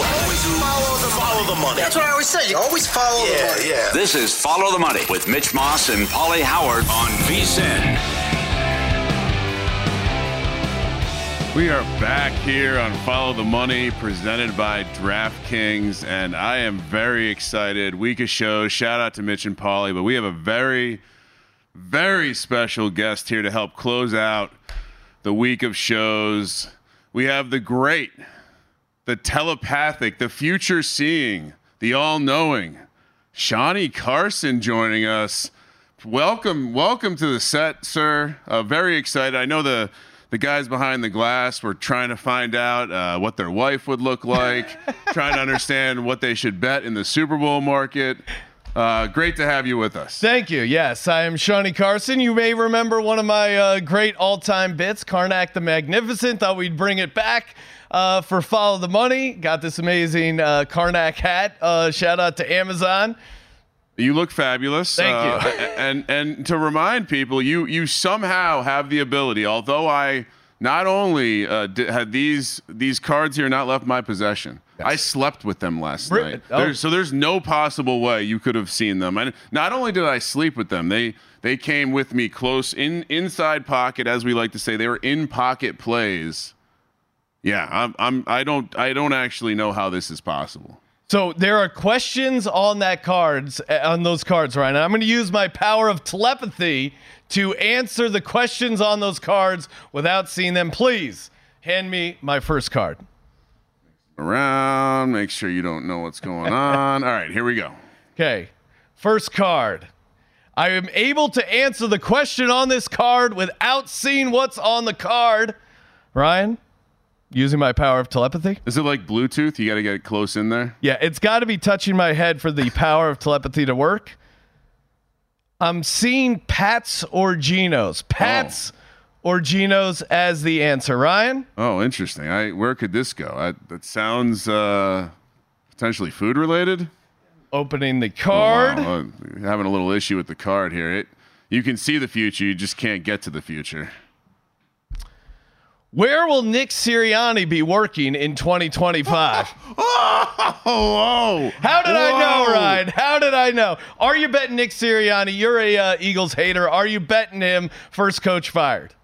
Always follow the money. That's what I always say. You always follow the money. Yeah. This is Follow the Money with Mitch Moss and Polly Howard on VSIN. We are back here on Follow the Money, presented by DraftKings, and I am very excited. Week of show. Shout out to Mitch and Polly, but we have a very, very special guest here to help close out the week of shows. We have the great, the telepathic, the future-seeing, the all-knowing Shawnee Carson joining us. Welcome to the set, sir. Very excited. I know the guys behind the glass were trying to find out what their wife would look like, trying to understand what they should bet in the Super Bowl market. Great to have you with us. Thank you. Yes, I am Shawnee Carson. You may remember one of my great all-time bits, Karnak the Magnificent. Thought we'd bring it back for Follow the Money. Got this amazing Karnak hat. Shout out to Amazon. You look fabulous. Thank you. And to remind people, you somehow have the ability, although I not only had these cards here not left my possession, I slept with them last night. Oh. There's no possible way you could have seen them. And not only did I sleep with them, they came with me close inside pocket, as we like to say. They were in pocket plays. Yeah, I don't actually know how this is possible. So there are questions on those cards, Ryan. I'm going to use my power of telepathy to answer the questions on those cards without seeing them. Please hand me my first card. Around, make sure you don't know what's going on. All right, here we go. Okay, first card. I am able to answer the question on this card without seeing what's on the card. Ryan, using my power of telepathy. Is it like Bluetooth? You got to get it close in there. Yeah, it's got to be touching my head for the power of telepathy to work. I'm seeing Pats or Geno's. Pats. Oh. Or Geno's as the answer, Ryan. Oh, interesting. Where could this go? That sounds potentially food related. Opening the card. Oh, wow. Having a little issue with the card here. You can see the future. You just can't get to the future. Where will Nick Sirianni be working in 2025? Oh! How did I know, Ryan? How did I know? Are you betting Nick Sirianni? You're a Eagles hater. Are you betting him first coach fired?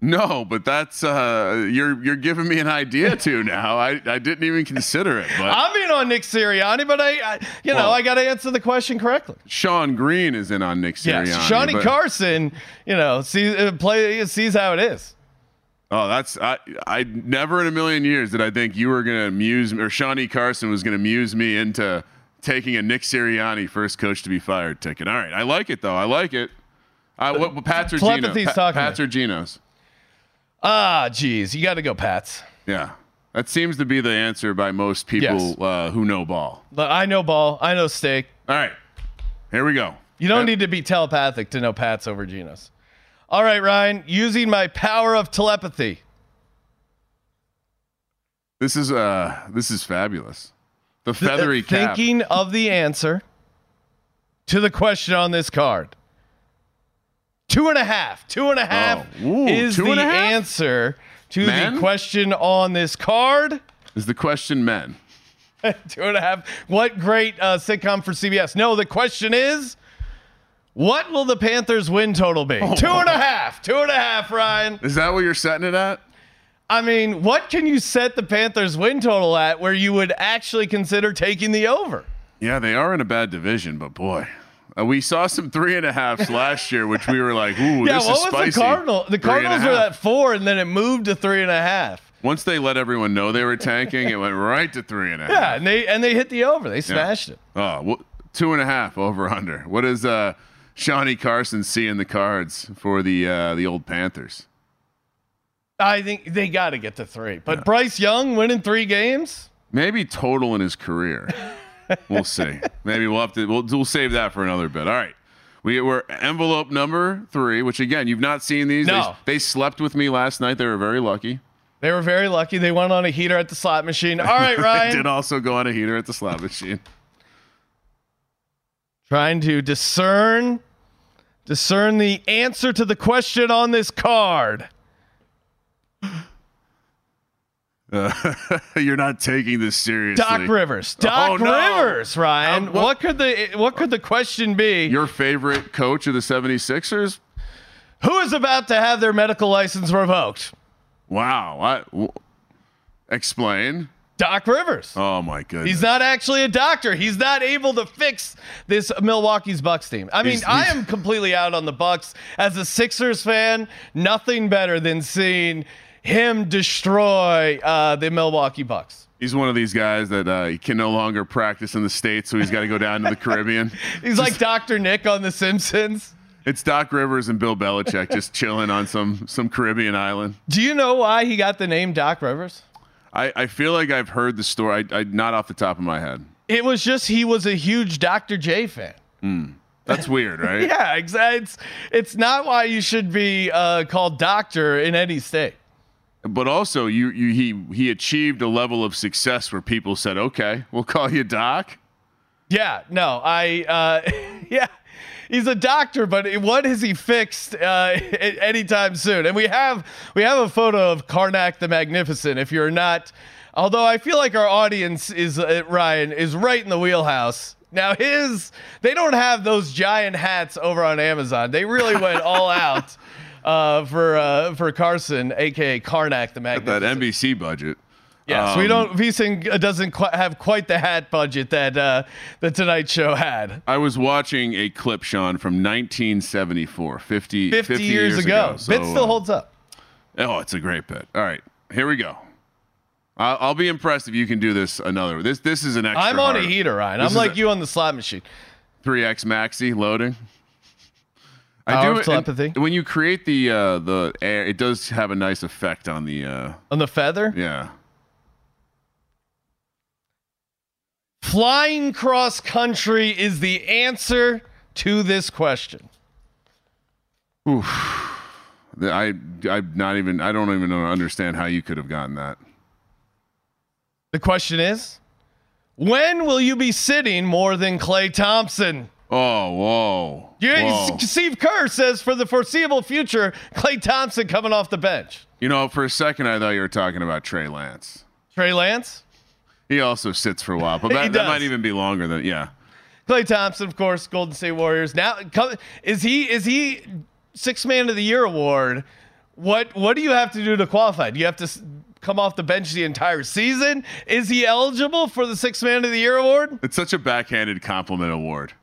No, but that's you're giving me an idea to now. I didn't even consider it. But I'm in on Nick Sirianni, but I got to answer the question correctly. Sean Green is in on Nick Sirianni. Yes, Shawnee Carson, sees how it is. Oh, that's I never in a million years did I think you were going to amuse me, or Shawnee Carson was going to amuse me into taking a Nick Sirianni first coach to be fired ticket. All right, I like it though. I like it. What Pats or Geno? Pats or Geno's? Ah, geez, you got to go Pats. Yeah, that seems to be the answer by most people who know ball. But I know ball. I know steak. All right, here we go. You don't need to be telepathic to know Pats over Geno's. All right, Ryan, using my power of telepathy. This is fabulous. The feathery cap. Thinking of the answer to the question on this card. 2.5. 2.5 is the answer to the question on this card. Is the question men? 2.5. What great sitcom for CBS? No, the question is, what will the Panthers win total be? 2.5. 2.5, Ryan. Is that what you're setting it at? I mean, what can you set the Panthers win total at where you would actually consider taking the over? Yeah, they are in a bad division, but boy, we saw some 3.5s last year, which we were like, ooh, this is spicy. Yeah, what was the Cardinals? The Cardinals were at 4, and then it moved to 3.5. Once they let everyone know they were tanking, it went right to 3.5. Yeah, and they hit the over. They smashed it. Oh, well, 2.5 over under. What is Shawnee Carson seeing the cards for the old Panthers? I think they got to get to 3. But Bryce Young winning 3 games, maybe total in his career. We'll see. Maybe we'll save that for another bit. All right, we're envelope number 3, which again you've not seen these. No. They slept with me last night. They were very lucky. They went on a heater at the slot machine. All right, Ryan. They did also go on a heater at the slot machine. Trying to discern the answer to the question on this card. You're not taking this seriously. Doc Rivers. Rivers, Ryan. What could the question be? Your favorite coach of the 76ers? Who is about to have their medical license revoked? Wow. Explain. Doc Rivers. Oh my goodness. He's not actually a doctor. He's not able to fix this Milwaukee's Bucks team. I mean, I am completely out on the Bucks as a Sixers fan. Nothing better than seeing him destroy the Milwaukee Bucks. He's one of these guys that he can no longer practice in the States, so he's got to go down to the Caribbean. He's like Dr. Nick on The Simpsons. It's Doc Rivers and Bill Belichick just chilling on some Caribbean island. Do you know why he got the name Doc Rivers? I feel like I've heard the story. I not off the top of my head. It was just he was a huge Dr. J fan. That's weird, right? Yeah, exactly. It's not why you should be called doctor in any state. But also, he achieved a level of success where people said, "Okay, we'll call you Doc." Yeah, no, he's a doctor, but what has he fixed anytime soon? And we have a photo of Karnak the Magnificent. If you're not, although I feel like our audience is Ryan is right in the wheelhouse. Now they don't have those giant hats over on Amazon. They really went all out. For Carson, aka Karnak the Magnificent. That NBC budget. Yes, we don't. VSIN doesn't have quite the hat budget that the Tonight Show had. I was watching a clip, Sean, from 1974, 50 years ago. So, bit still holds up. Oh, it's a great bit. All right, here we go. I'll be impressed if you can do this another. This is an extra. I'm on a heater, Ryan. I'm like you on the slot machine. 3x maxi loading. I do telepathy. When you create the air, it does have a nice effect on the feather. Yeah. Flying cross country is the answer to this question. Oof. I don't even understand how you could have gotten that. The question is, when will you be sitting more than Klay Thompson? Oh, whoa. Steve Kerr says for the foreseeable future, Klay Thompson coming off the bench. You know, for a second, I thought you were talking about Trey Lance. Trey Lance? He also sits for a while, but that might even be longer than, yeah. Klay Thompson, of course, Golden State Warriors. Now, is he Sixth Man of the Year award? What do you have to do to qualify? Do you have to come off the bench the entire season? Is he eligible for the Sixth Man of the Year award? It's such a backhanded compliment award.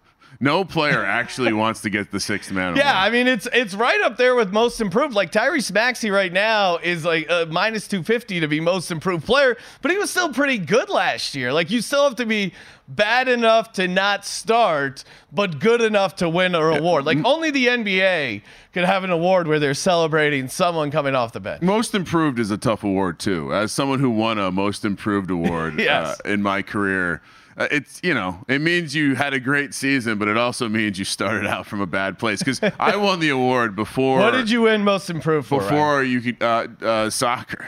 No player actually wants to get the sixth man. Yeah, away. I mean, it's right up there with most improved. Like Tyrese Maxey right now is like minus 250 to be most improved player, but he was still pretty good last year. Like you still have to be bad enough to not start, but good enough to win a award. Like only the NBA could have an award where they're celebrating someone coming off the bench. Most improved is a tough award too. As someone who won a most improved award yes. In my career, it's, you know, it means you had a great season, but it also means you started out from a bad place. Because I won the award before. What did you win most improved for? Before Ryan? You could soccer,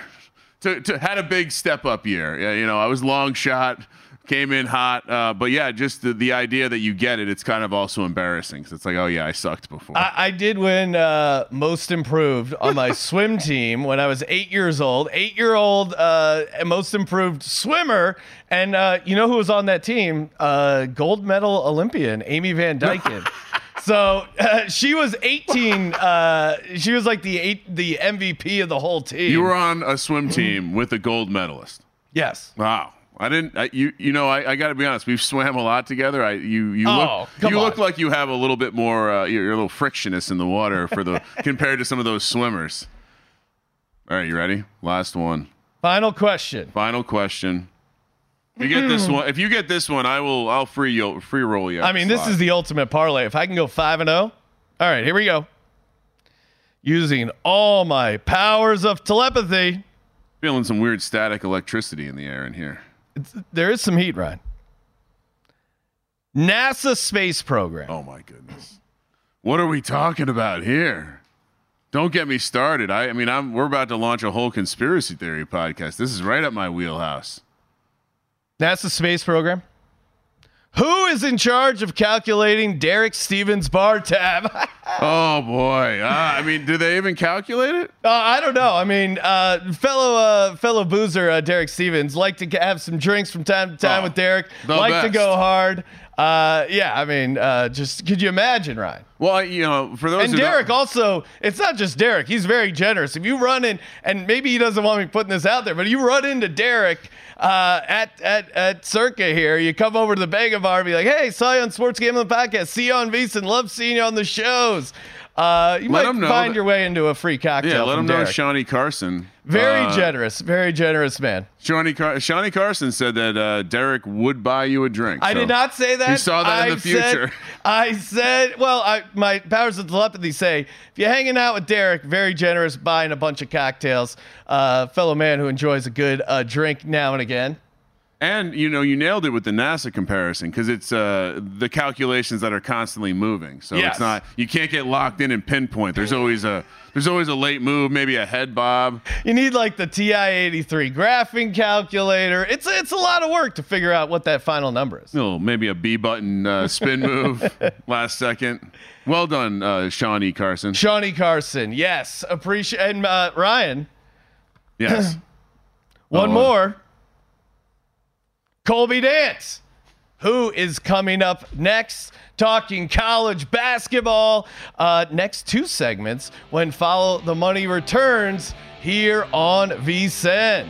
to had a big step up year. Yeah, you know, I was long shot, came in hot, but yeah, just the idea that you get it. It's kind of also embarrassing because it's like, oh yeah, I sucked before. I did win most improved on my swim team when I was 8 years old. 8-year-old most improved swimmer, and you know who was on that team? Gold medal Olympian Amy Van Dyken. So she was 18. She was like the MVP of the whole team. You were on a swim team with a gold medalist. Yes. Wow. I didn't. You know. I got to be honest. We've swam a lot together. You look like you have a little bit more. You're a little frictionless in the water compared to some of those swimmers. All right, you ready? Last one. Final question. You get this one. If you get this one, I'll free roll you. I mean, this is the ultimate parlay. If I can go 5-0. All right, here we go. Using all my powers of telepathy. Feeling some weird static electricity in the air in here. There is some heat, Ryan. NASA space program. Oh my goodness. What are we talking about here? Don't get me started. We're about to launch a whole conspiracy theory podcast. This is right up my wheelhouse. NASA space program. Who is in charge of calculating Derek Stevens' bar tab? Oh boy. Do they even calculate it? I don't know. I mean, fellow boozer, Derek Stevens, like to have some drinks from time to time with Derek, like best. To go hard. Just could you imagine, Ryan? Well, you know, for those and Derek also, it's not just Derek. He's very generous. If you run in, and maybe he doesn't want me putting this out there, but you run into Derek at Circa here, you come over to the Bega Bar and be like, "Hey, saw you on Sports Gambling Podcast. See you on VSiN. Love seeing you on the shows." You let might find your way into a free cocktail. Yeah, let him know Shawnee Carson. Very generous man. Shawnee Carson said that Derek would buy you a drink. I did not say that. You saw that in the future. My powers of telepathy say if you're hanging out with Derek, very generous, buying a bunch of cocktails. Fellow man who enjoys a good drink now and again. And, you know, you nailed it with the NASA comparison because it's the calculations that are constantly moving. So yes. It's not, you can't get locked in and pinpoint. There's always a late move, maybe a head bob. You need like the TI-83 graphing calculator. It's a lot of work to figure out what that final number is. No, maybe a B button spin move last second. Well done, Shawnee Carson. Shawnee Carson, yes. Appreciate and Ryan. Yes. One more. Colby Dant, who is coming up next, talking college basketball. Next two segments when Follow the Money returns here on VSiN.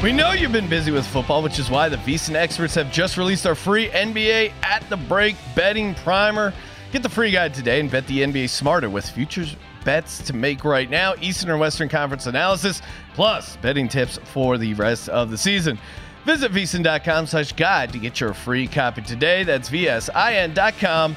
We know you've been busy with football, which is why the VSIN experts have just released our free NBA At The Break betting primer. Get the free guide today and bet the NBA smarter with futures bets to make right now, Eastern or Western Conference analysis, plus betting tips for the rest of the season. Visit vsin.com/guide to get your free copy today. That's vsin.com/guide.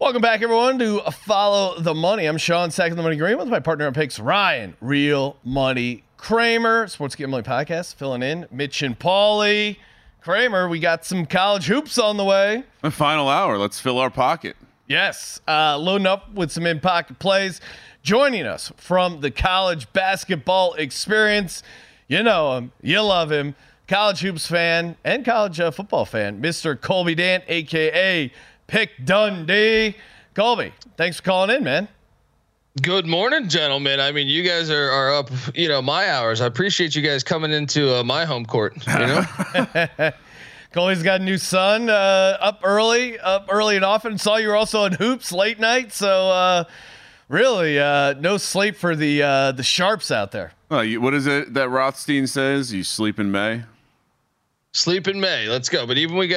Welcome back, everyone, to Follow the Money. I'm Sean Sack of the Money Green with my partner on picks, Ryan Real Money Kramer. Sports Gambling Podcast filling in, Mitch and Paulie. Kramer, we got some college hoops on the way. The final hour. Let's fill our pocket. Yes, loading up with some in-pocket plays. Joining us from the college basketball experience, you know him, you love him, college hoops fan and college football fan, Mr. Colby Dant, a.k.a. Pick Dundee. Colby, thanks for calling in, man. Good morning, gentlemen. I mean, you guys are up, you know, my hours. I appreciate you guys coming into my home court, you know? Coley's got a new son, up early and often. Saw you were also on hoops late night, so really no sleep for the sharps out there. Well, what is it that Rothstein says? You sleep in May. Sleep in May. Let's go. But even with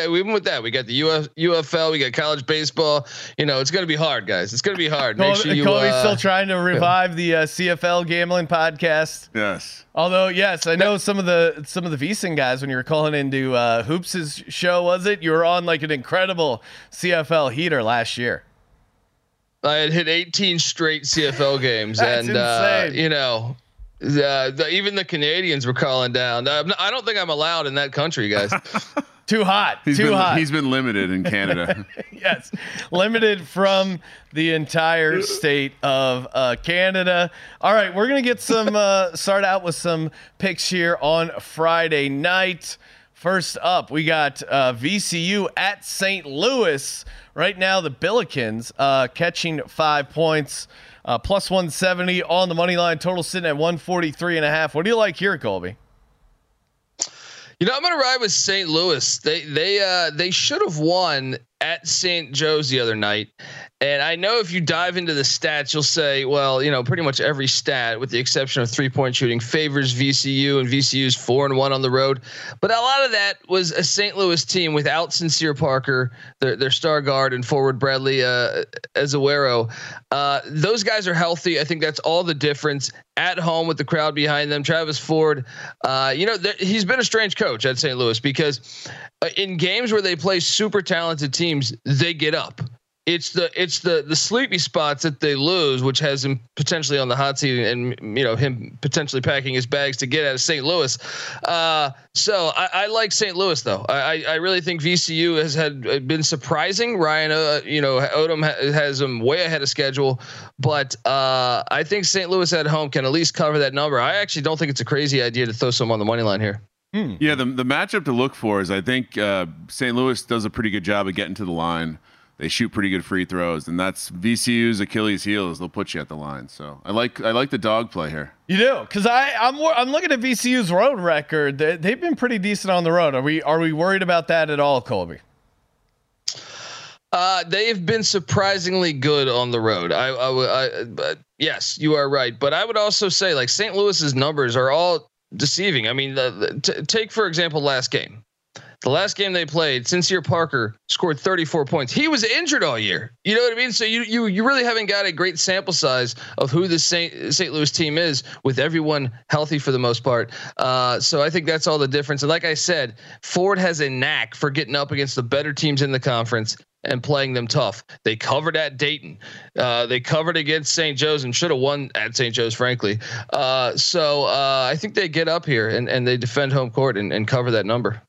that, we got the UFL, we got college baseball. You know, it's going to be hard, guys. It's going to be hard. Make sure you. Coley's still trying to revive the CFL gambling podcast. Yes. Although, yes, I know some of the VSiN guys. When you were calling into Hoops' show, was it? You were on like an incredible CFL heater last year. I had hit 18 straight CFL games, and you know. Even the Canadians were calling down. I don't think I'm allowed in that country, guys. Too hot. He's been limited in Canada. Yes. Limited from the entire state of Canada. All right. We're going to get some, start out with some picks here on Friday night. First up, we got VCU at St. Louis. Right now, the Billikens catching 5 points. Plus 170 on the money line, total sitting at 143.5. What do you like here, Colby? You know, I'm going to ride with St. Louis. They should have won at St. Joe's the other night. And I know if you dive into the stats, you'll say, well, you know, pretty much every stat with the exception of 3-point shooting favors VCU, and VCU's 4-1 on the road. But a lot of that was a St. Louis team without Sincere Parker, their star guard, and forward Bradley Azuero. Those guys are healthy. I think that's all the difference. At home with the crowd behind them, Travis Ford, you know, he's been a strange coach at St. Louis because in games where they play super talented teams, they get up. It's the sleepy spots that they lose, which has him potentially on the hot seat, and you know him potentially packing his bags to get out of St. Louis. So I like St. Louis though. I really think VCU has been surprising. Ryan, you know, Odom has him way ahead of schedule, but I think St. Louis at home can at least cover that number. I actually don't think it's a crazy idea to throw some on the money line here. Yeah, the matchup to look for is I think St. Louis does a pretty good job of getting to the line. They shoot pretty good free throws, and that's VCU's Achilles' heel is they'll put you at the line. So I like the dog play here. You do, because I'm looking at VCU's road record. They've been pretty decent on the road. Are we worried about that at all, Colby? They've been surprisingly good on the road. Yes, you are right. But I would also say like St. Louis's numbers are all deceiving. I mean, take for example last game. The last game they played, Sincere Parker scored 34 points. He was injured all year. You know what I mean? So you really haven't got a great sample size of who the St. Louis team is with everyone healthy for the most part. So I think that's all the difference. And like I said, Ford has a knack for getting up against the better teams in the conference and playing them tough. They covered at Dayton. They covered against St. Joe's and should have won at St. Joe's, frankly. So I think they get up here and they defend home court and cover that number.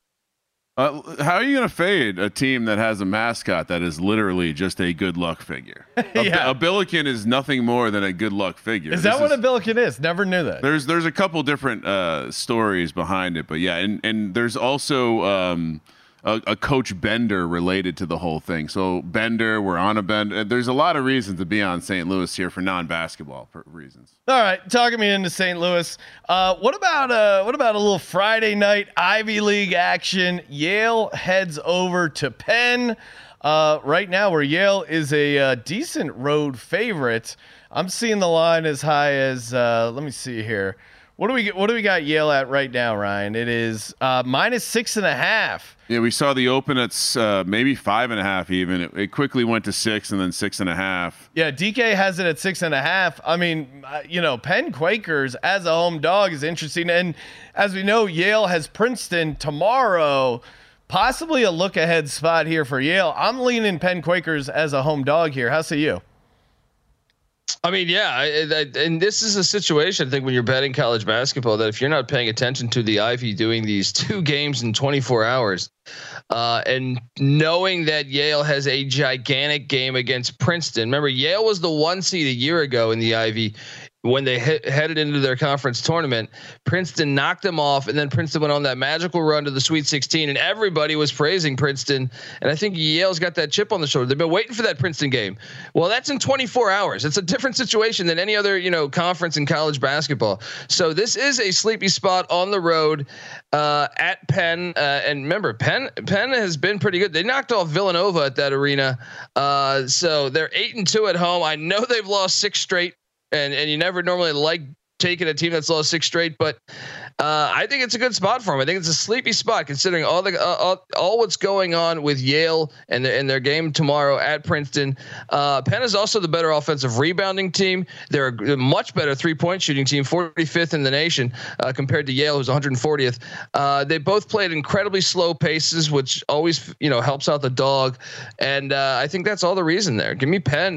How are you going to fade a team that has a mascot that is literally just a good luck figure? Yeah. A Billiken is nothing more than a good luck figure. Is that what a Billiken is? Never knew that. There's a couple different stories behind it, but yeah, and there's also a Coach Bender related to the whole thing. So Bender, we're on a bend. There's a lot of reasons to be on St. Louis here for non-basketball reasons. All right, talking me into St. Louis. What about a little Friday night Ivy League action? Yale heads over to Penn. Right now, where Yale is a decent road favorite, I'm seeing the line as high as. Let me see here. What do we got Yale at right now, Ryan? It is -6.5. Yeah, we saw the open at maybe 5.5 even. It quickly went to 6 and then 6.5. Yeah, DK has it at 6.5. I mean, Penn Quakers as a home dog is interesting. And as we know, Yale has Princeton tomorrow. Possibly a look ahead spot here for Yale. I'm leaning Penn Quakers as a home dog here. How say you? I mean, yeah, and this is a situation, I think, when you're betting college basketball, that if you're not paying attention to the Ivy doing these two games in 24 hours and knowing that Yale has a gigantic game against Princeton. Remember, Yale was the 1 seed a year ago in the Ivy when they headed into their conference tournament. Princeton knocked them off, and then Princeton went on that magical run to the Sweet 16, and everybody was praising Princeton. And I think Yale's got that chip on the shoulder. They've been waiting for that Princeton game. Well, that's in 24 hours. It's a different situation than any other, conference in college basketball. So this is a sleepy spot on the road at Penn. And remember, Penn has been pretty good. They knocked off Villanova at that arena. So they're 8-2 at home. I know they've lost 6 straight. And you never normally like taking a team that's lost 6 straight, but I think it's a good spot for him. I think it's a sleepy spot considering all the all what's going on with Yale and their game tomorrow at Princeton. Penn is also the better offensive rebounding team. They're a much better 3-point shooting team, 45th in the nation compared to Yale, who's 140th. They both played incredibly slow paces, which always helps out the dog. And I think that's all the reason there. Give me Penn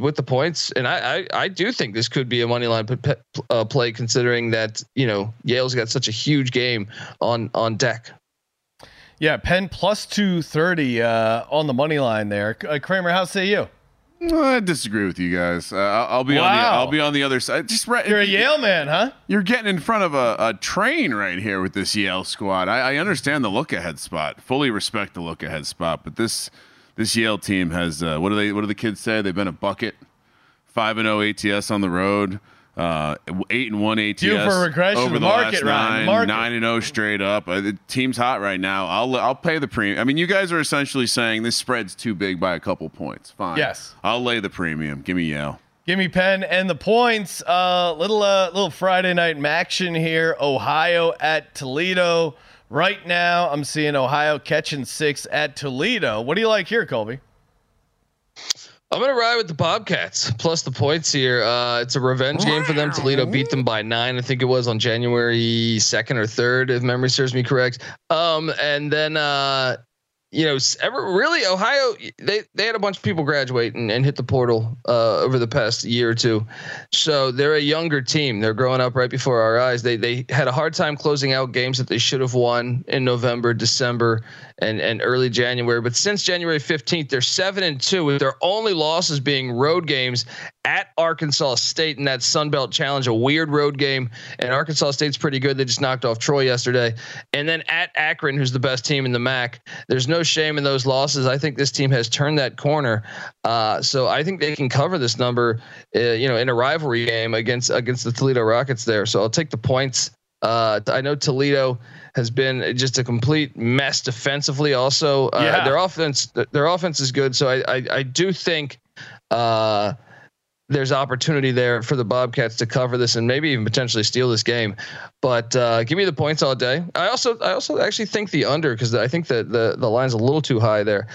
with the points, and I do think this could be a money line play considering that Yale's got such a huge game on deck. Yeah, Penn +230 on the money line there. Kramer, how say you? I disagree with you guys. I'll be on the other side. Just right. You're a Yale man, huh? You're getting in front of a train right here with this Yale squad. I understand the look ahead spot. Fully respect the look ahead spot, but this Yale team has what do the kids say? They've been a bucket. 5-0 ATS on the road. 8-1 ATS over the last 9-0 straight up. The team's hot right now. I'll pay the premium. I mean, you guys are essentially saying this spread's too big by a couple points. Fine. Yes. I'll lay the premium. Give me Yale. Give me Penn and the points. Little Friday night action here. Ohio at Toledo. Right now, I'm seeing Ohio catching 6 at Toledo. What do you like here, Colby? I'm going to ride with the Bobcats plus the points here. It's a revenge game for them. Toledo beat them by 9. I think it was on January 2nd or 3rd, if memory serves me correct. And then, Ohio, they had a bunch of people graduate and hit the portal over the past year or two. So they're a younger team. They're growing up right before our eyes. They had a hard time closing out games that they should have won in November, December, and early January. But since January 15th, they're 7-2 with their only losses being road games at Arkansas State in that Sun Belt Challenge, a weird road game. And Arkansas State's pretty good. They just knocked off Troy yesterday. And then at Akron, who's the best team in the MAC. There's no shame in those losses. I think this team has turned that corner. So I think they can cover this number, in a rivalry game against the Toledo Rockets there. So I'll take the points. I know Toledo has been just a complete mess defensively. Also, their offense is good. So I do think there's opportunity there for the Bobcats to cover this and maybe even potentially steal this game. But give me the points all day. I also actually think the under, because I think that the line's a little too high there.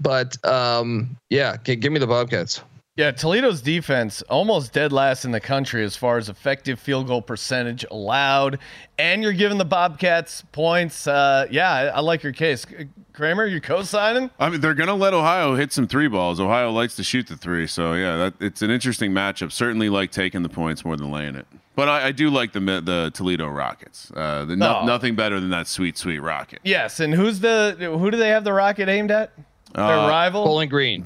Give me the Bobcats. Yeah, Toledo's defense almost dead last in the country as far as effective field goal percentage allowed, and you're giving the Bobcats points. I like your case, Kramer. You co-signing? I mean, they're gonna let Ohio hit some three balls. Ohio likes to shoot the three, so it's an interesting matchup. Certainly like taking the points more than laying it, but I do like the Toledo Rockets. Nothing better than that sweet Rocket. Yes, and who do they have the Rocket aimed at? Their rival, Bowling Green.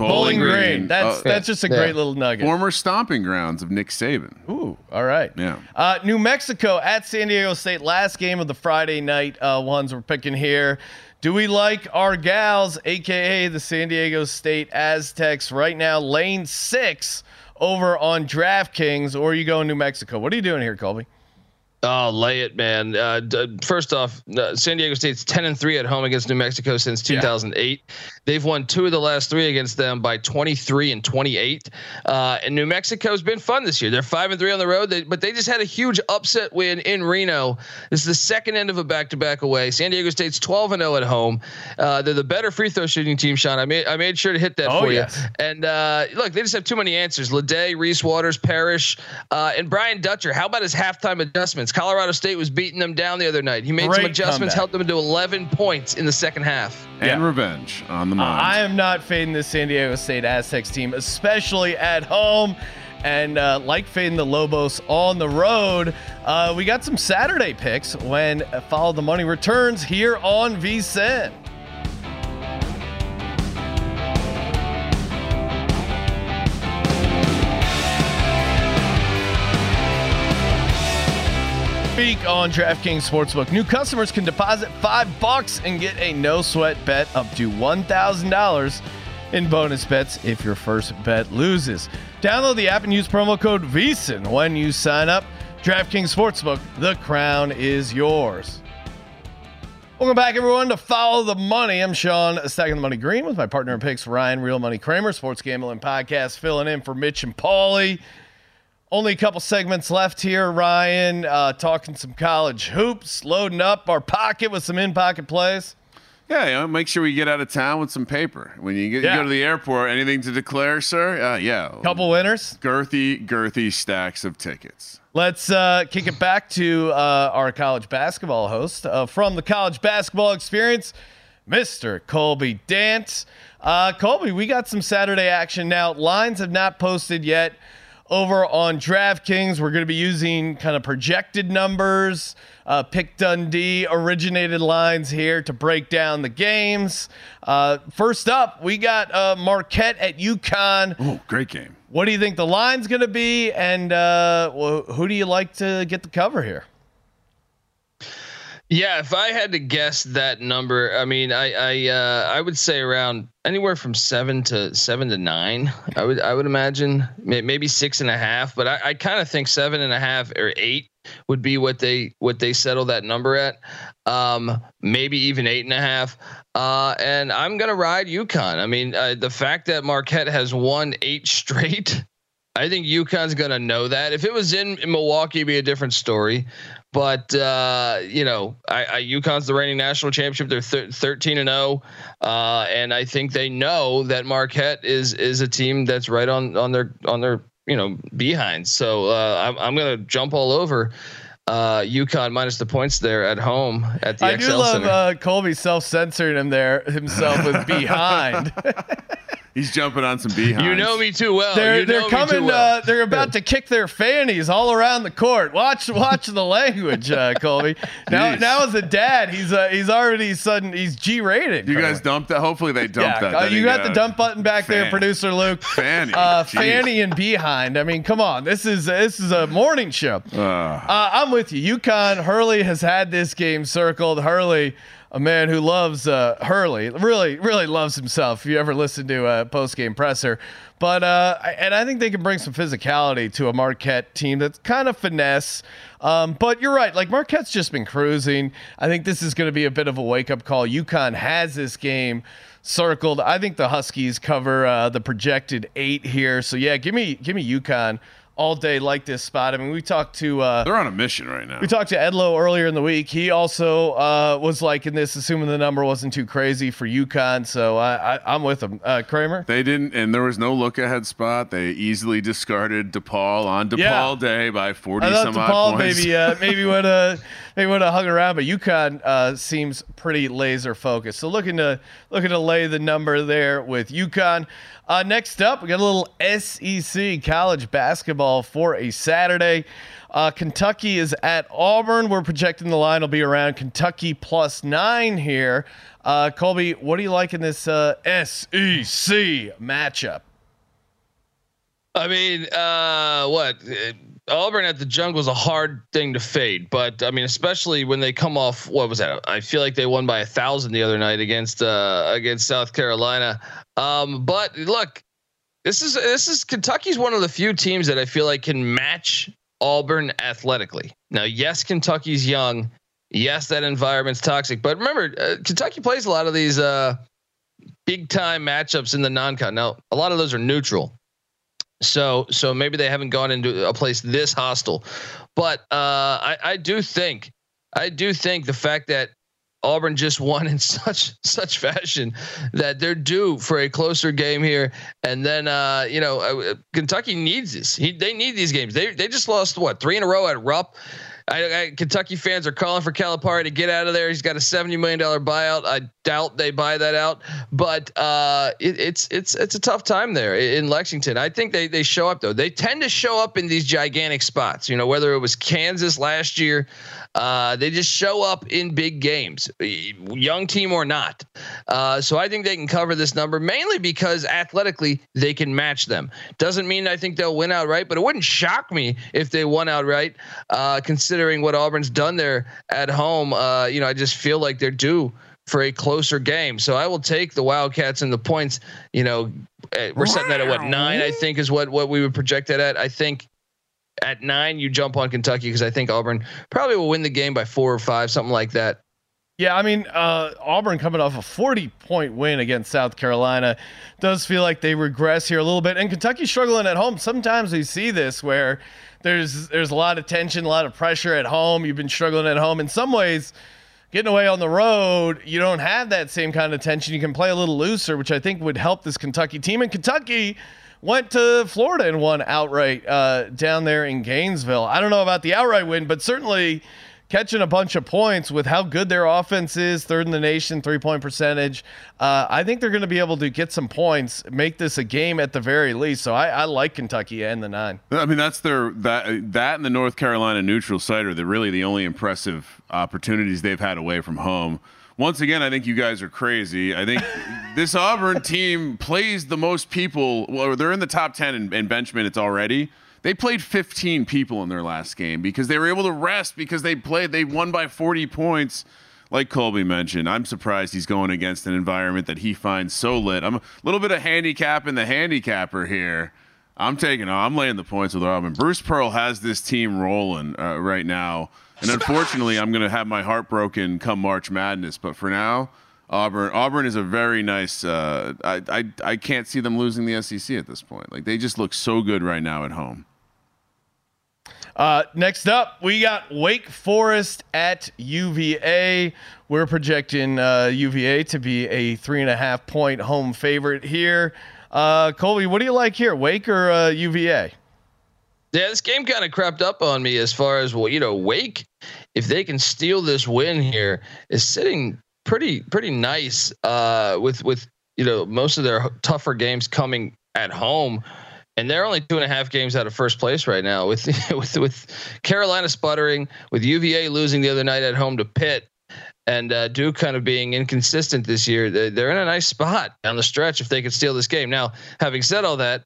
That's just a great little nugget. Former stomping grounds of Nick Saban. Ooh, all right. Yeah. New Mexico at San Diego State. Last game of the Friday night ones we're picking here. Do we like our gals, aka the San Diego State Aztecs, right now? Lane 6 over on DraftKings, or are you going New Mexico? What are you doing here, Colby? Oh, lay it, man. First off, San Diego State's 10-3 at home against New Mexico since 2008. They've won 2 of the last 3 against them by 23 and 28. And New Mexico's been fun this year. They're 5-3 on the road, but they just had a huge upset win in Reno. This is the second end of a back-to-back away. San Diego State's 12-0 at home. They're the better free throw shooting team, Sean. I made sure to hit that you. And look, they just have too many answers. Leday, Reese Waters, Parrish, and Brian Dutcher. How about his halftime adjustments? Colorado State was beating them down the other night. He made some adjustments, helped them to 11 points in the second half. And revenge on the mind. I am not fading the San Diego State Aztecs team, especially at home, and like fading the Lobos on the road. We got some Saturday picks when Follow the Money returns here on VSiN. On DraftKings Sportsbook, new customers can deposit $5 and get a no sweat bet up to $1,000 in bonus bets if your first bet loses. Download the app and use promo code VSIN when you sign up. DraftKings Sportsbook, the crown is yours. Welcome back, everyone, to Follow the Money. I'm Sean Stacking the Money Green with my partner in picks, Ryan Real Money Kramer, Sports Gambling Podcast, filling in for Mitch and Paulie. Only a couple segments left here, Ryan, talking some college hoops, loading up our pocket with some in-pocket plays. Yeah, make sure we get out of town with some paper. When you go to the airport, anything to declare, sir? Couple winners. Girthy stacks of tickets. Let's kick it back to our college basketball host from the college basketball experience, Mr. Colby Dant. Colby, we got some Saturday action now. Lines have not posted yet. Over on DraftKings, we're going to be using kind of projected numbers, Pick Dundee originated lines here to break down the games. First up, we got Marquette at UConn. Oh, great game. What do you think the line's going to be? And who do you like to get the cover here? Yeah, if I had to guess that number, I mean, I would say around anywhere from 7 to 9. I would imagine maybe 6.5, but I kind of think 7.5 or 8 would be what they settle that number at. Maybe even 8.5. And I'm going to ride UConn. I mean, the fact that Marquette has won 8 straight, I think UConn's going to know that. If it was in Milwaukee, it'd be a different story. But UConn's the reigning national championship. They're 13-0, and I think they know that Marquette is a team that's right on their behinds. So I'm gonna jump all over UConn minus the points there at home at the XL Center. I do love Colby self-censoring himself with behind. He's jumping on some behinds. You know me too well. They're coming. Well. They're about to kick their fannies all around the court. Watch the language, Colby. Now as a dad, he's already sudden. He's G-rated. You guys dumped that. Hopefully they dumped that. You got the dump button back there, producer Luke. Fanny. Fanny and behind. I mean, come on. This is a morning show. I'm with you. UConn. Hurley has had this game circled. Hurley. a man who loves Hurley, really loves himself. If you ever listen to a post-game presser, but and I think they can bring some physicality to a Marquette team that's kind of finesse. But you're right, like Marquette's just been cruising. I think this is going to be a bit of a wake-up call. UConn has this game circled. I think the Huskies cover the projected 8 here. So yeah, give me UConn all day, like this spot. I mean, we talked to they're on a mission right now. We talked to Edlow earlier in the week. He also was liking this, assuming the number wasn't too crazy for UConn. So I'm with him. Kramer. They didn't, and there was no look ahead spot. They easily discarded DePaul on DePaul day by 40 some odd points. Maybe maybe would have hung around, but UConn seems pretty laser focused. So looking to lay the number there with UConn. Next up, we got a little SEC college basketball for a Saturday. Kentucky is at Auburn. We're projecting the line will be around Kentucky +9 here. Colby, what do you like in this SEC matchup? I mean, Auburn at the jungle is a hard thing to fade, but I mean, especially when they come off, what was that? I feel like they won by 1,000 the other night against South Carolina. But look, this is Kentucky's one of the few teams that I feel like can match Auburn athletically. Now, yes, Kentucky's young. Yes, that environment's toxic, but remember, Kentucky plays a lot of these big time matchups in the non-con. Now, a lot of those are neutral. So maybe they haven't gone into a place this hostile, but I do think the fact that Auburn just won in such fashion that they're due for a closer game here. And then Kentucky needs this. They need these games. They just lost 3 in a row at Rupp. Kentucky fans are calling for Calipari to get out of there. He's got a $70 million buyout. I doubt they buy that out, but it's a tough time there in Lexington. I think they show up though. They tend to show up in these gigantic spots, you know, whether it was Kansas last year, they just show up in big games, young team or not. So I think they can cover this number mainly because athletically they can match them. Doesn't mean I think they'll win outright, but it wouldn't shock me if they won outright, considering what Auburn's done there at home. I just feel like they're due for a closer game. So I will take the Wildcats and the points. You know, we're setting that at 9, I think is what we would project that at. I think at 9, you jump on Kentucky, 'cause I think Auburn probably will win the game by 4 or 5, something like that. Yeah, I mean, Auburn coming off a 40-point win against South Carolina does feel like they regress here a little bit. And Kentucky struggling at home. Sometimes we see this where there's a lot of tension, a lot of pressure at home. You've been struggling at home. In some ways, getting away on the road, you don't have that same kind of tension. You can play a little looser, which I think would help this Kentucky team. And Kentucky went to Florida and won outright down there in Gainesville. I don't know about the outright win, but certainly – catching a bunch of points with how good their offense is, 3rd in the nation, 3-point percentage. I think they're going to be able to get some points, make this a game at the very least. So I like Kentucky and the 9. I mean, that's that and the North Carolina neutral site are really the only impressive opportunities they've had away from home. Once again, I think you guys are crazy. I think this Auburn team plays the most people. Well, they're in the top 10 in bench minutes already. They played 15 people in their last game because they were able to rest because they won by 40 points. Like Colby mentioned, I'm surprised he's going against an environment that he finds so lit. I'm a little bit of handicap in the handicapper here. I'm laying the points with Auburn. Bruce Pearl has this team rolling right now. And unfortunately, I'm going to have my heart broken come March Madness. But for now, Auburn is a very nice. I can't see them losing the SEC at this point. Like, they just look so good right now at home. Next up, we got Wake Forest at UVA. We're projecting UVA to be a 3.5-point home favorite here. Colby, what do you like here, Wake or UVA? Yeah, this game kind of crept up on me as far as, well, you know, Wake, if they can steal this win here, is sitting pretty nice with you know, most of their tougher games coming at home. And they're only 2.5 games out of first place right now with Carolina sputtering, with UVA losing the other night at home to Pitt, and Duke kind of being inconsistent this year. They're in a nice spot down the stretch if they could steal this game. Now, having said all that,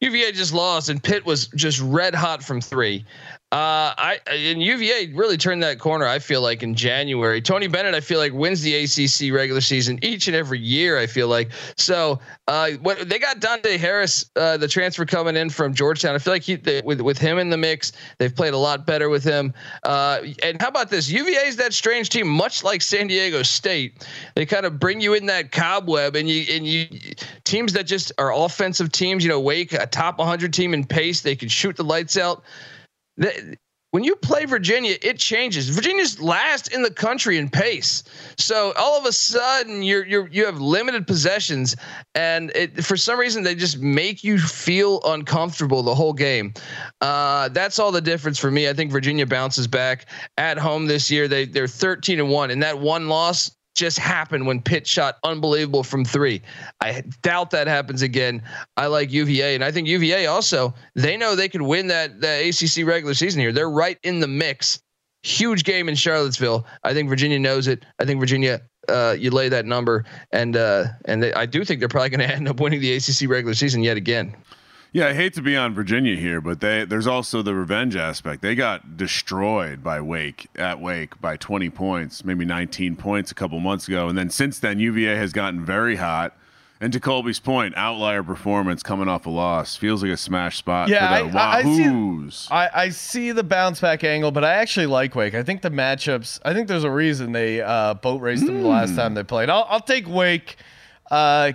UVA just lost and Pitt was just red hot from 3. And UVA really turned that corner. I feel like in January, Tony Bennett, I feel like wins the ACC regular season each and every year. I feel like, so what they got Dante Harris, the transfer coming in from Georgetown. I feel like with him in the mix, they've played a lot better with him. And how about this? UVA is that strange team, much like San Diego State. They kind of bring you in that cobweb, and you teams that just are offensive teams, Wake, a top 100 team in pace, they can shoot the lights out. When you play Virginia, it changes. Virginia's last in the country in pace, so all of a sudden you have limited possessions, and for some reason they just make you feel uncomfortable the whole game. That's all the difference for me. I think Virginia bounces back at home this year. They're 13-1, and that one loss just happened when Pitt shot unbelievable from three. I doubt that happens again. I like UVA, and I think UVA also, they know they can win that ACC regular season here. They're right in the mix. Huge game in Charlottesville. I think Virginia knows it. I think Virginia, you lay that number, and I do think they're probably going to end up winning the ACC regular season yet again. Yeah, I hate to be on Virginia here, but there's also the revenge aspect. They got destroyed by Wake by 20 points, maybe 19 points a couple months ago. And then since then, UVA has gotten very hot. And to Colby's point, outlier performance coming off a loss feels like a smash spot. Yeah, for the Wahoos. I see the bounce back angle, but I actually like Wake. I think the matchups, I think there's a reason they boat raced them the last time they played. I'll take Wake.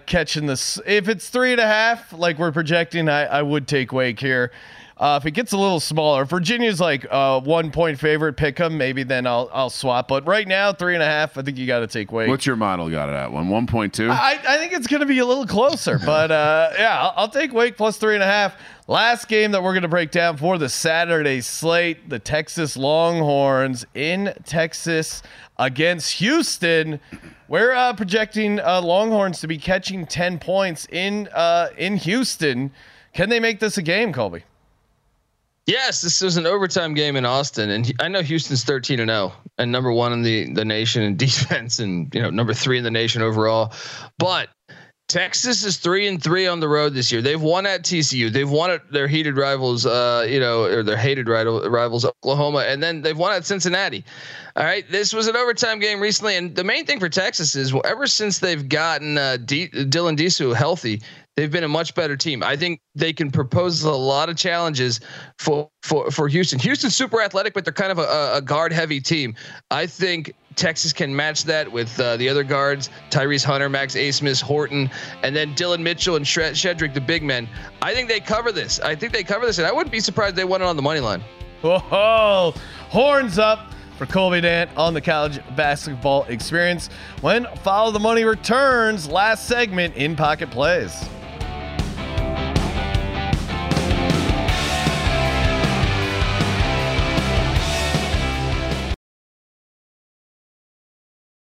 Catching this, if it's 3.5, like we're projecting, I would take Wake here. If it gets a little smaller, Virginia's like 1 point favorite, pick 'em. Maybe then I'll swap. But right now, 3.5. I think you got to take Wake. What's your model got it at? 1.2. I think it's going to be a little closer, but yeah, I'll take Wake plus 3.5. Last game that we're going to break down for the Saturday slate: the Texas Longhorns in Texas against Houston. We're projecting Longhorns to be catching 10 points in Houston. Can they make this a game, Colby? Yes, this is an overtime game in Austin, and I know Houston's 13-0 and number one in the nation in defense, and number three in the nation overall. But Texas is 3-3 on the road this year. They've won at TCU. They've won at their heated rivals, or their hated rivals, Oklahoma, and then they've won at Cincinnati. All right, this was an overtime game recently, and the main thing for Texas is, ever since they've gotten Dylan Dissou healthy, they've been a much better team. I think they can propose a lot of challenges for Houston. Houston's super athletic, but they're kind of a guard heavy team. I think Texas can match that with the other guards: Tyrese Hunter, Max Asmus, Horton, and then Dylan Mitchell and Shedrick, the big men. I think they cover this. And I wouldn't be surprised they won it on the money line. Whoa, horns up for Colby Dant on the College Basketball Experience. When Follow the Money returns, last segment in Pocket Plays.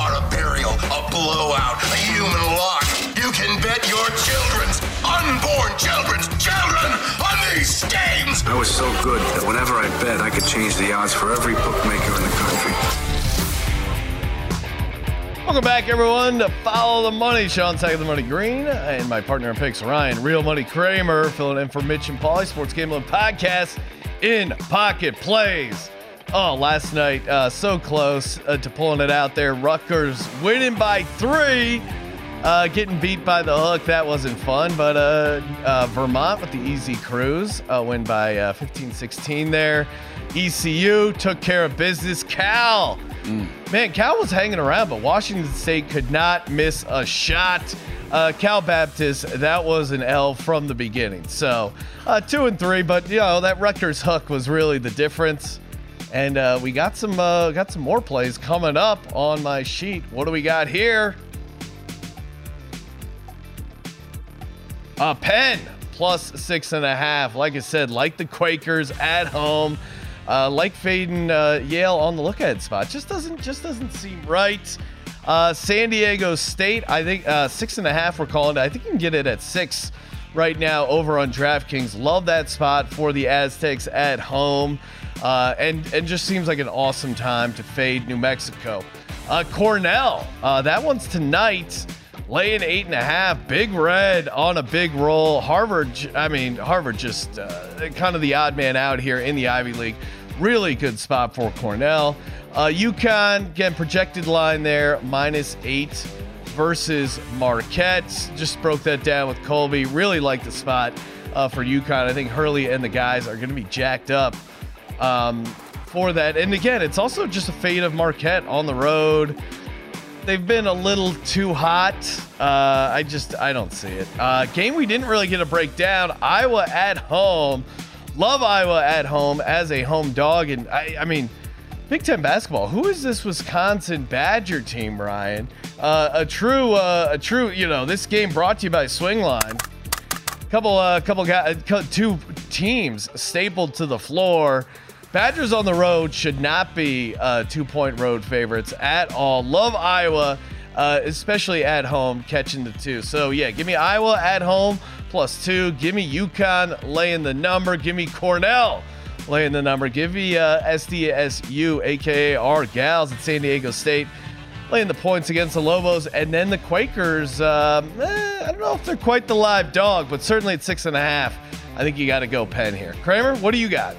Are a burial, a blowout, a human lock. You can bet your children's, unborn children's, children on these games. I was so good that whenever I bet, I could change the odds for every bookmaker in the country. Welcome back, everyone, to Follow the Money. Sean Sack of the Money Green and my partner in picks, Ryan Real Money Kramer, filling in for Mitch and Pauly, Sports Gambling Podcast, in Pocket Plays. Oh, last night, so close to pulling it out there. Rutgers winning by 3, getting beat by the hook. That wasn't fun, but Vermont with the easy cruise win by 15-16 there. ECU took care of business. Cal, man, Cal was hanging around, but Washington State could not miss a shot. Cal Baptist, that was an L from the beginning. So 2-3, but you know that Rutgers hook was really the difference. And we got some more plays coming up on my sheet. What do we got here? Penn plus 6.5. Like I said, like the Quakers at home, like fading Yale on the look-ahead spot. Just doesn't seem right. San Diego State, I think 6.5. We're calling it. I think you can get it at 6 right now over on DraftKings. Love that spot for the Aztecs at home. And just seems like an awesome time to fade New Mexico. Cornell, that one's tonight, laying 8.5. Big Red on a big roll. Harvard just kind of the odd man out here in the Ivy League. Really good spot for Cornell. UConn, again, projected line there, -8 versus Marquette. Just broke that down with Colby. Really like the spot for UConn. I think Hurley and the guys are going to be jacked up for that. And again, it's also just a fade of Marquette on the road. They've been a little too hot. I don't see it. Game we didn't really get a breakdown. Iowa at home. Love Iowa at home as a home dog. And I mean, Big Ten basketball. Who is this Wisconsin Badger team, Ryan? A true. You know, this game brought to you by Swingline. Two teams stapled to the floor. Badgers on the road should not be 2-point road favorites at all. Love Iowa, especially at home, catching the 2. So, yeah, give me Iowa at home +2. Give me UConn laying the number. Give me Cornell laying the number. Give me SDSU, a.k.a. our gals at San Diego State, laying the points against the Lobos. And then the Quakers, I don't know if they're quite the live dog, but certainly at 6.5, I think you got to go Penn here. Kramer, what do you got?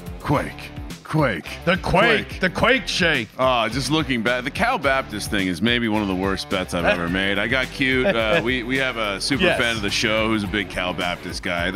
The Quake shake. Just looking back, the Cal Baptist thing is maybe one of the worst bets I've ever made. I got cute. We have a super fan of the show who's a big Cal Baptist guy.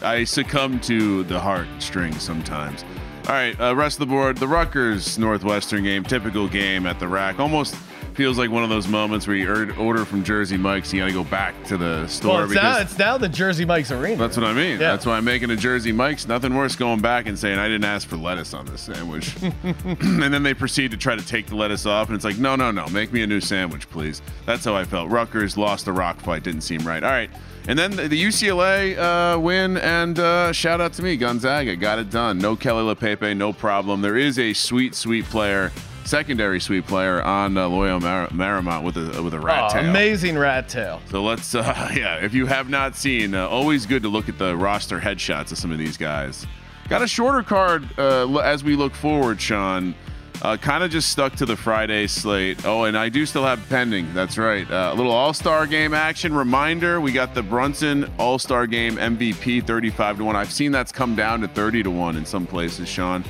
I succumb to the heartstrings sometimes. All right, rest of the board. The Rutgers Northwestern game, typical game at the rack. Almost feels like one of those moments where you order from Jersey Mike's, you got to go back to the store. Well, it's now the Jersey Mike's Arena. That's what I mean. Yeah. That's why I'm making a Jersey Mike's. Nothing worse going back and saying, I didn't ask for lettuce on this sandwich. And then they proceed to try to take the lettuce off. And it's like, no. Make me a new sandwich, please. That's how I felt. Rutgers lost the rock fight. Didn't seem right. All right. And then the UCLA win, and shout out to me, Gonzaga, got it done. No Kelly LePepe, no problem. There is a sweet player, secondary sweet player on Loyal Marymount with a rat tail. Amazing rat tail. So let's, if you have not seen, always good to look at the roster headshots of some of these guys. Got a shorter card as we look forward, Sean. Kind of just stuck to the Friday slate. Oh, and I do still have pending. That's right. A little All-Star Game action reminder. We got the Brunson All-Star Game MVP 35-1. I've seen that's come down to 30-1 in some places, Sean.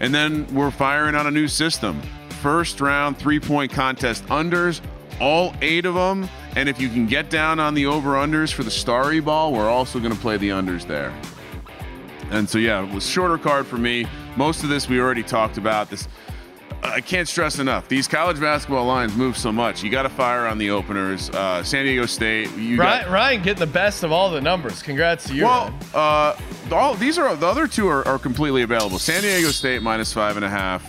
And then we're firing on a new system. First round 3-point contest unders, all 8 of them. And if you can get down on the over-unders for the Starry Ball, we're also going to play the unders there. And so, yeah, it was shorter card for me. Most of this we already talked about. This I can't stress enough, these college basketball lines move so much. You got to fire on the openers. San Diego State. Ryan getting the best of all the numbers. Congrats to you. Well, the other two are completely available. San Diego State -5.5.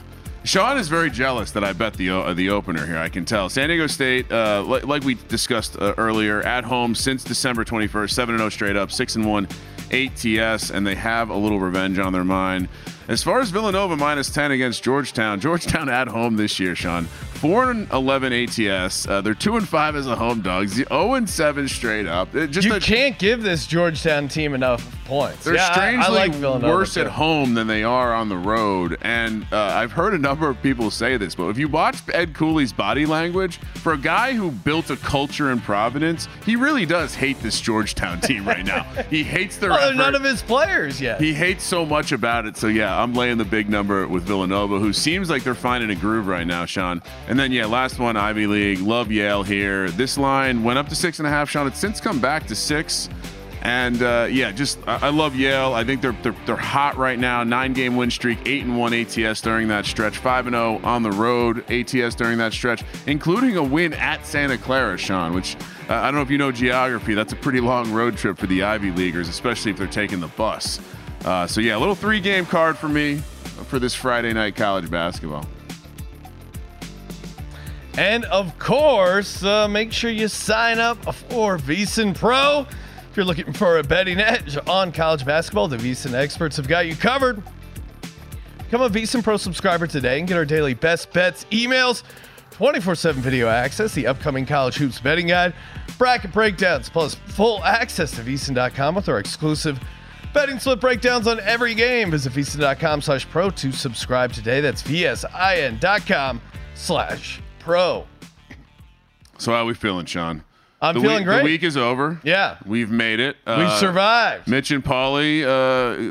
Sean is very jealous that I bet the opener here. I can tell. San Diego State, like we discussed earlier, at home since December 21st, 7-0 straight up, 6-1 ATS, and they have a little revenge on their mind. As far as Villanova -10 against Georgetown, Georgetown at home this year, Sean, 4-11 ATS. They're 2-5 as a home dogs, 0-7 straight up. You can't give this Georgetown team enough points. They're strangely worse at home than they are on the road. And I've heard a number of people say this, but if you watch Ed Cooley's body language, for a guy who built a culture in Providence, he really does hate this Georgetown team right now. He hates their effort. None of his players yet. He hates so much about it. So yeah, I'm laying the big number with Villanova, who seems like they're finding a groove right now, Sean. And then, yeah, last one, Ivy League. Love Yale here. This line went up to 6.5, Sean. It's since come back to 6. And, yeah, just I love Yale. I think they're hot right now. 9-game win streak, 8-1 ATS during that stretch, 5-0 on the road ATS during that stretch, including a win at Santa Clara, Sean, which I don't know if you know geography. That's a pretty long road trip for the Ivy Leaguers, especially if they're taking the bus. So, yeah, a little 3-game card for me for this Friday night college basketball. And, of course, make sure you sign up for VSIN Pro. If you're looking for a betting edge on college basketball, the VSIN experts have got you covered. Become a VSIN Pro subscriber today and get our daily best bets emails, 24/7 video access, the upcoming college hoops betting guide, bracket breakdowns, plus full access to VSIN.com with our exclusive betting slip breakdowns on every game. Visit VSIN.com/pro to subscribe today. That's VSIN.com/pro. So how are we feeling, Sean? I'm feeling great. The week is over. Yeah. We've made it. We've survived. Mitch and Paulie,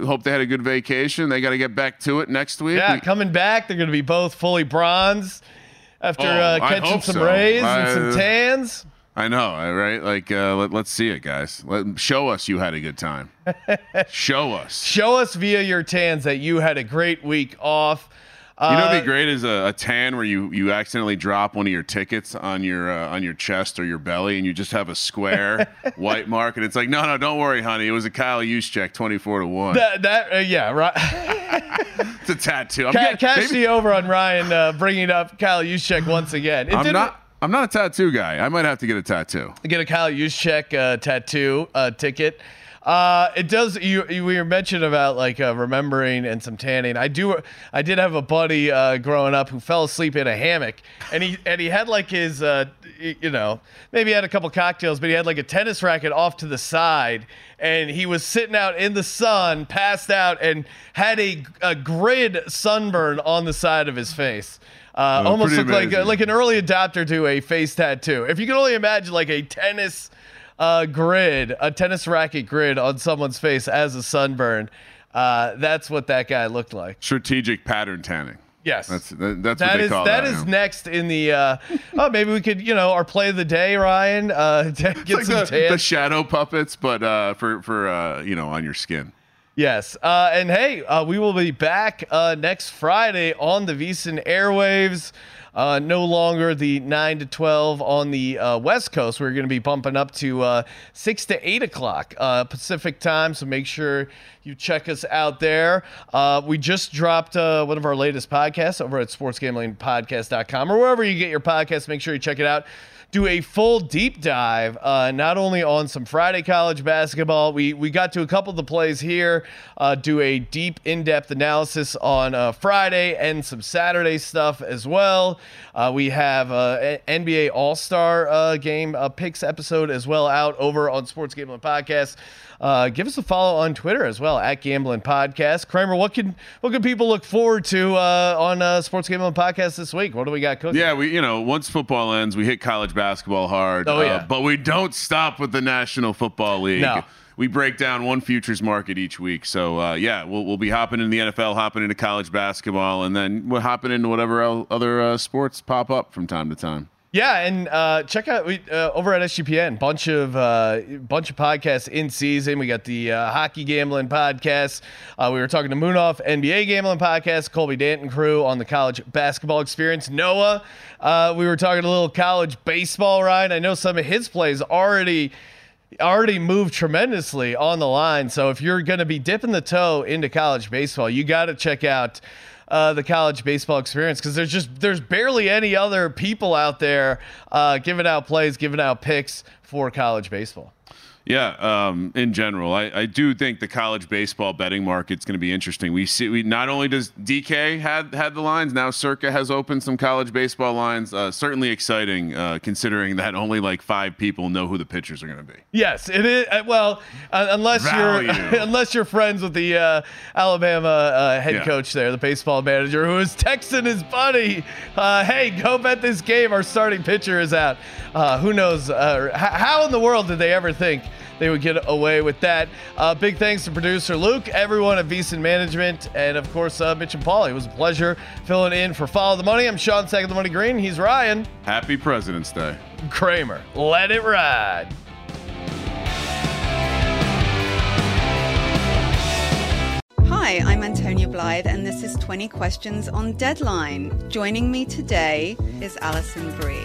hope they had a good vacation. They got to get back to it next week. Yeah, coming back. They're going to be both fully bronzed after catching some rays and some tans. I know, right? Like, let's see it, guys. Show us you had a good time. Show us. Show us via your tans that you had a great week off. You know, what'd be great is a tan where you accidentally drop one of your tickets on your chest or your belly, and you just have a square white mark, and it's like, no, don't worry, honey, it was a Kyle Juszczyk 24-1. Yeah, right. It's a tattoo. Catch the over on Ryan bringing up Kyle Juszczyk once again. I'm not a tattoo guy. I might have to get a tattoo. Get a Kyle Juszczyk tattoo ticket. It does. We were mentioned about like remembering and some tanning. I did have a buddy growing up who fell asleep in a hammock, and he had like his you know, maybe had a couple cocktails, but he had like a tennis racket off to the side, and he was sitting out in the sun, passed out, and had a grid sunburn on the side of his face. Almost looked like an early adopter to a face tattoo. If you can only imagine like a tennis racket grid on someone's face as a sunburn, that's what that guy looked like. Strategic pattern tanning. Yes, that's what they call that. That is next in the. Oh, maybe we could, you know, our play of the day, Ryan. Get like some the shadow puppets, but for you know, on your skin. Yes, and hey, we will be back next Friday on the VSiN airwaves. No longer the 9 to 12 on the West Coast. We're going to be bumping up to 6 to 8 o'clock Pacific time. So make sure you check us out there. We just dropped one of our latest podcasts over at sportsgamblingpodcast.com or wherever you get your podcasts. Make sure you check it out. Do a full deep dive, not only on some Friday college basketball. We got to a couple of the plays here. Do a deep, in-depth analysis on Friday and some Saturday stuff as well. We have NBA All-Star game picks episode as well out over on Sports Gambling Podcast. Give us a follow on Twitter as well at Gambling Podcast. Kramer, what can people look forward to on Sports Gambling Podcast this week? What do we got cooking? Yeah, we, you know, once football ends, we hit college basketball hard, but we don't stop with the National Football League. No. We break down one futures market each week. So yeah, we'll be hopping in the NFL, hopping into college basketball, and then we're hopping into whatever other sports pop up from time to time. Yeah, and check out over at SGPN, bunch of podcasts in season. We got the hockey gambling podcast. We were talking to Moonoff, NBA gambling podcast, Colby Dant and crew on the college basketball experience. Noah, we were talking a little college baseball ride. I know some of his plays already moved tremendously on the line. So if you're going to be dipping the toe into college baseball, you got to check out the college baseball experience, because there's barely any other people out there giving out plays, giving out picks for college baseball. Yeah, in general, I do think the college baseball betting market's going to be interesting. We not only does DK had the lines, now Circa has opened some college baseball lines. Certainly exciting, considering that only like 5 people know who the pitchers are going to be. Yes, it is. Well, unless you're friends with the Alabama head coach there, the baseball manager, who is texting his buddy, "Hey, go bet this game. Our starting pitcher is out." Who knows? How in the world did they ever think they would get away with that? Big thanks to producer Luke, everyone at VSIN Management, and of course Mitch and Paulie. It was a pleasure filling in for Follow the Money. I'm Sean Sack of the Money Green. He's Ryan. Happy President's Day. Kramer, let it ride. Hi, I'm Antonia Blythe, and this is 20 Questions on Deadline. Joining me today is Alison Brie.